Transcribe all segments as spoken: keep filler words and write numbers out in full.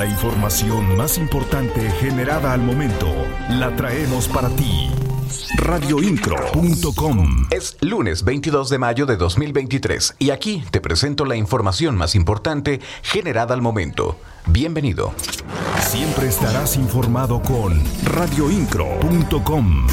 la información más importante generada al momento, la traemos para ti. radio incro punto com. Es lunes veintidós de mayo de dos mil veintitrés y aquí te presento la información más importante generada al momento. Bienvenido. Siempre estarás informado con radio incro punto com.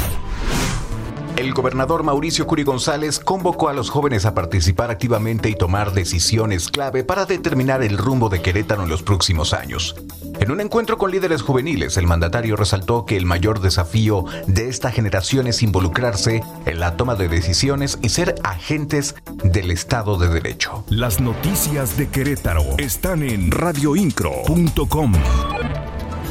El gobernador Mauricio Curi González convocó a los jóvenes a participar activamente y tomar decisiones clave para determinar el rumbo de Querétaro en los próximos años. En un encuentro con líderes juveniles, el mandatario resaltó que el mayor desafío de esta generación es involucrarse en la toma de decisiones y ser agentes del Estado de Derecho. Las noticias de Querétaro están en radio incro punto com.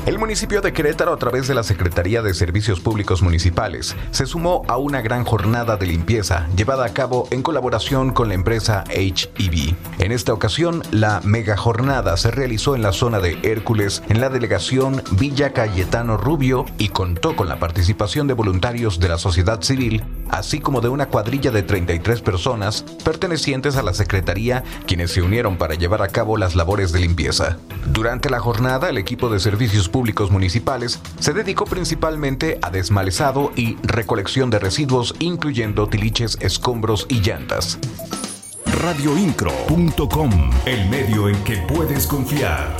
El municipio de Querétaro, a través de la Secretaría de Servicios Públicos Municipales, se sumó a una gran jornada de limpieza llevada a cabo en colaboración con la empresa H E B. En esta ocasión, la megajornada se realizó en la zona de Hércules, en la delegación Villa Cayetano Rubio, y contó con la participación de voluntarios de la sociedad civil, así como de una cuadrilla de treinta y tres personas pertenecientes a la Secretaría, quienes se unieron para llevar a cabo las labores de limpieza. Durante la jornada, el equipo de servicios públicos municipales se dedicó principalmente a desmalezado y recolección de residuos, incluyendo tiliches, escombros y llantas. radio incro punto com, el medio en que puedes confiar.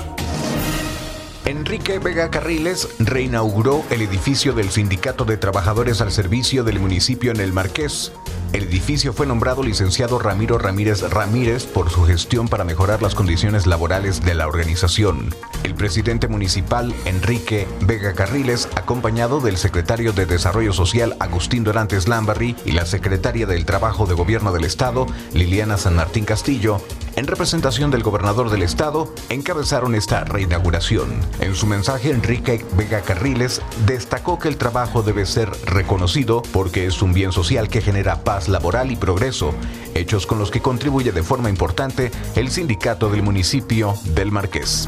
Enrique Vega Carriles reinauguró el edificio del Sindicato de Trabajadores al Servicio del Municipio en El Marqués. El edificio fue nombrado licenciado Ramiro Ramírez Ramírez por su gestión para mejorar las condiciones laborales de la organización. El presidente municipal Enrique Vega Carriles, acompañado del secretario de Desarrollo Social Agustín Dorantes Lambarri y la secretaria del Trabajo de Gobierno del Estado Liliana San Martín Castillo, en representación del gobernador del estado, encabezaron esta reinauguración. En su mensaje, Enrique Vega Carriles destacó que el trabajo debe ser reconocido porque es un bien social que genera paz laboral y progreso, hechos con los que contribuye de forma importante el sindicato del municipio del Marqués.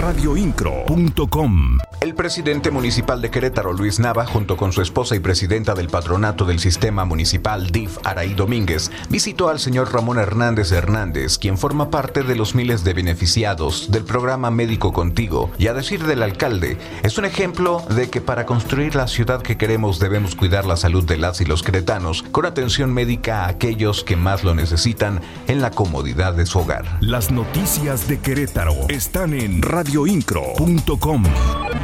radio incro punto com. El presidente municipal de Querétaro, Luis Nava, junto con su esposa y presidenta del patronato del sistema municipal D I F, Araí Domínguez, visitó al señor Ramón Hernández Hernández, quien forma parte de los miles de beneficiados del programa Médico Contigo, y a decir del alcalde, es un ejemplo de que para construir la ciudad que queremos debemos cuidar la salud de las y los queretanos, con atención médica a aquellos que más lo necesitan en la comodidad de su hogar. Las noticias de Querétaro están en radio incro punto com.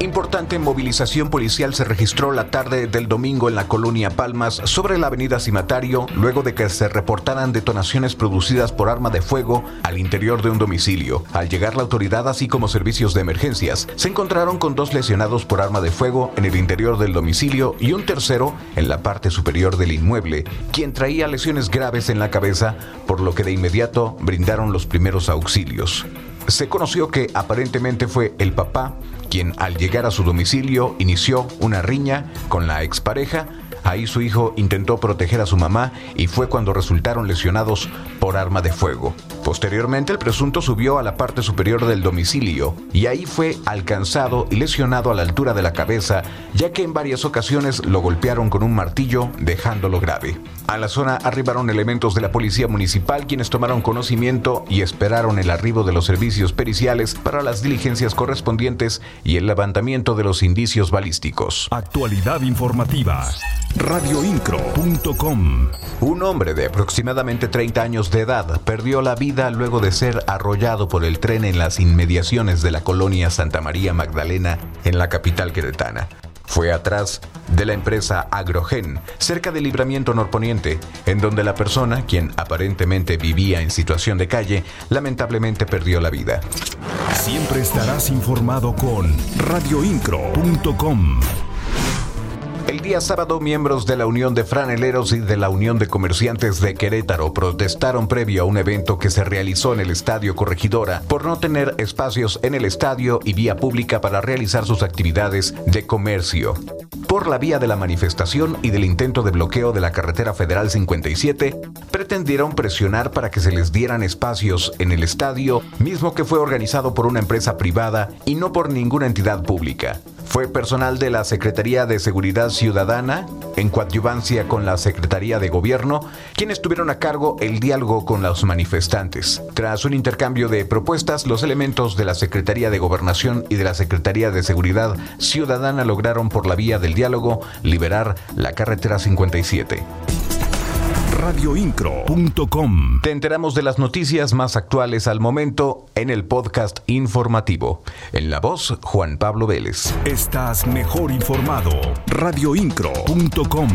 Importante movilización policial se registró la tarde del domingo en la Colonia Palmas sobre la avenida Cimatario, luego de que se reportaran detonaciones producidas por arma de fuego al interior de un domicilio. Al llegar la autoridad, así como servicios de emergencias, se encontraron con dos lesionados por arma de fuego en el interior del domicilio y un tercero en la parte superior del inmueble, quien traía lesiones graves en la cabeza, por lo que de inmediato brindaron los primeros auxilios. Se conoció que aparentemente fue el papá quien, al llegar a su domicilio, inició una riña con la expareja. Ahí su hijo intentó proteger a su mamá y fue cuando resultaron lesionados por arma de fuego. Posteriormente, el presunto subió a la parte superior del domicilio y ahí fue alcanzado y lesionado a la altura de la cabeza, ya que en varias ocasiones lo golpearon con un martillo, dejándolo grave. A la zona arribaron elementos de la policía municipal, quienes tomaron conocimiento y esperaron el arribo de los servicios periciales para las diligencias correspondientes y el levantamiento de los indicios balísticos. Actualidad informativa. radio incro punto com. Un hombre de aproximadamente treinta años de edad perdió la vida luego de ser arrollado por el tren en las inmediaciones de la colonia Santa María Magdalena, en la capital queretana. Fue atrás de la empresa Agrogen, cerca del Libramiento Norponiente, en donde la persona, quien aparentemente vivía en situación de calle, lamentablemente perdió la vida. Siempre estarás informado con radio incro punto com. El día sábado, miembros de la Unión de Franeleros y de la Unión de Comerciantes de Querétaro protestaron previo a un evento que se realizó en el Estadio Corregidora por no tener espacios en el estadio y vía pública para realizar sus actividades de comercio. Por la vía de la manifestación y del intento de bloqueo de la carretera federal cincuenta y siete, pretendieron presionar para que se les dieran espacios en el estadio, mismo que fue organizado por una empresa privada y no por ninguna entidad pública. Fue personal de la Secretaría de Seguridad Ciudadana, en coadyuvancia con la Secretaría de Gobierno, quienes tuvieron a cargo el diálogo con los manifestantes. Tras un intercambio de propuestas, los elementos de la Secretaría de Gobernación y de la Secretaría de Seguridad Ciudadana lograron, por la vía del diálogo, liberar la carretera cincuenta y siete. radio incro punto com. Te enteramos de las noticias más actuales al momento en el podcast informativo. En la voz, Juan Pablo Vélez. Estás mejor informado. radio incro punto com.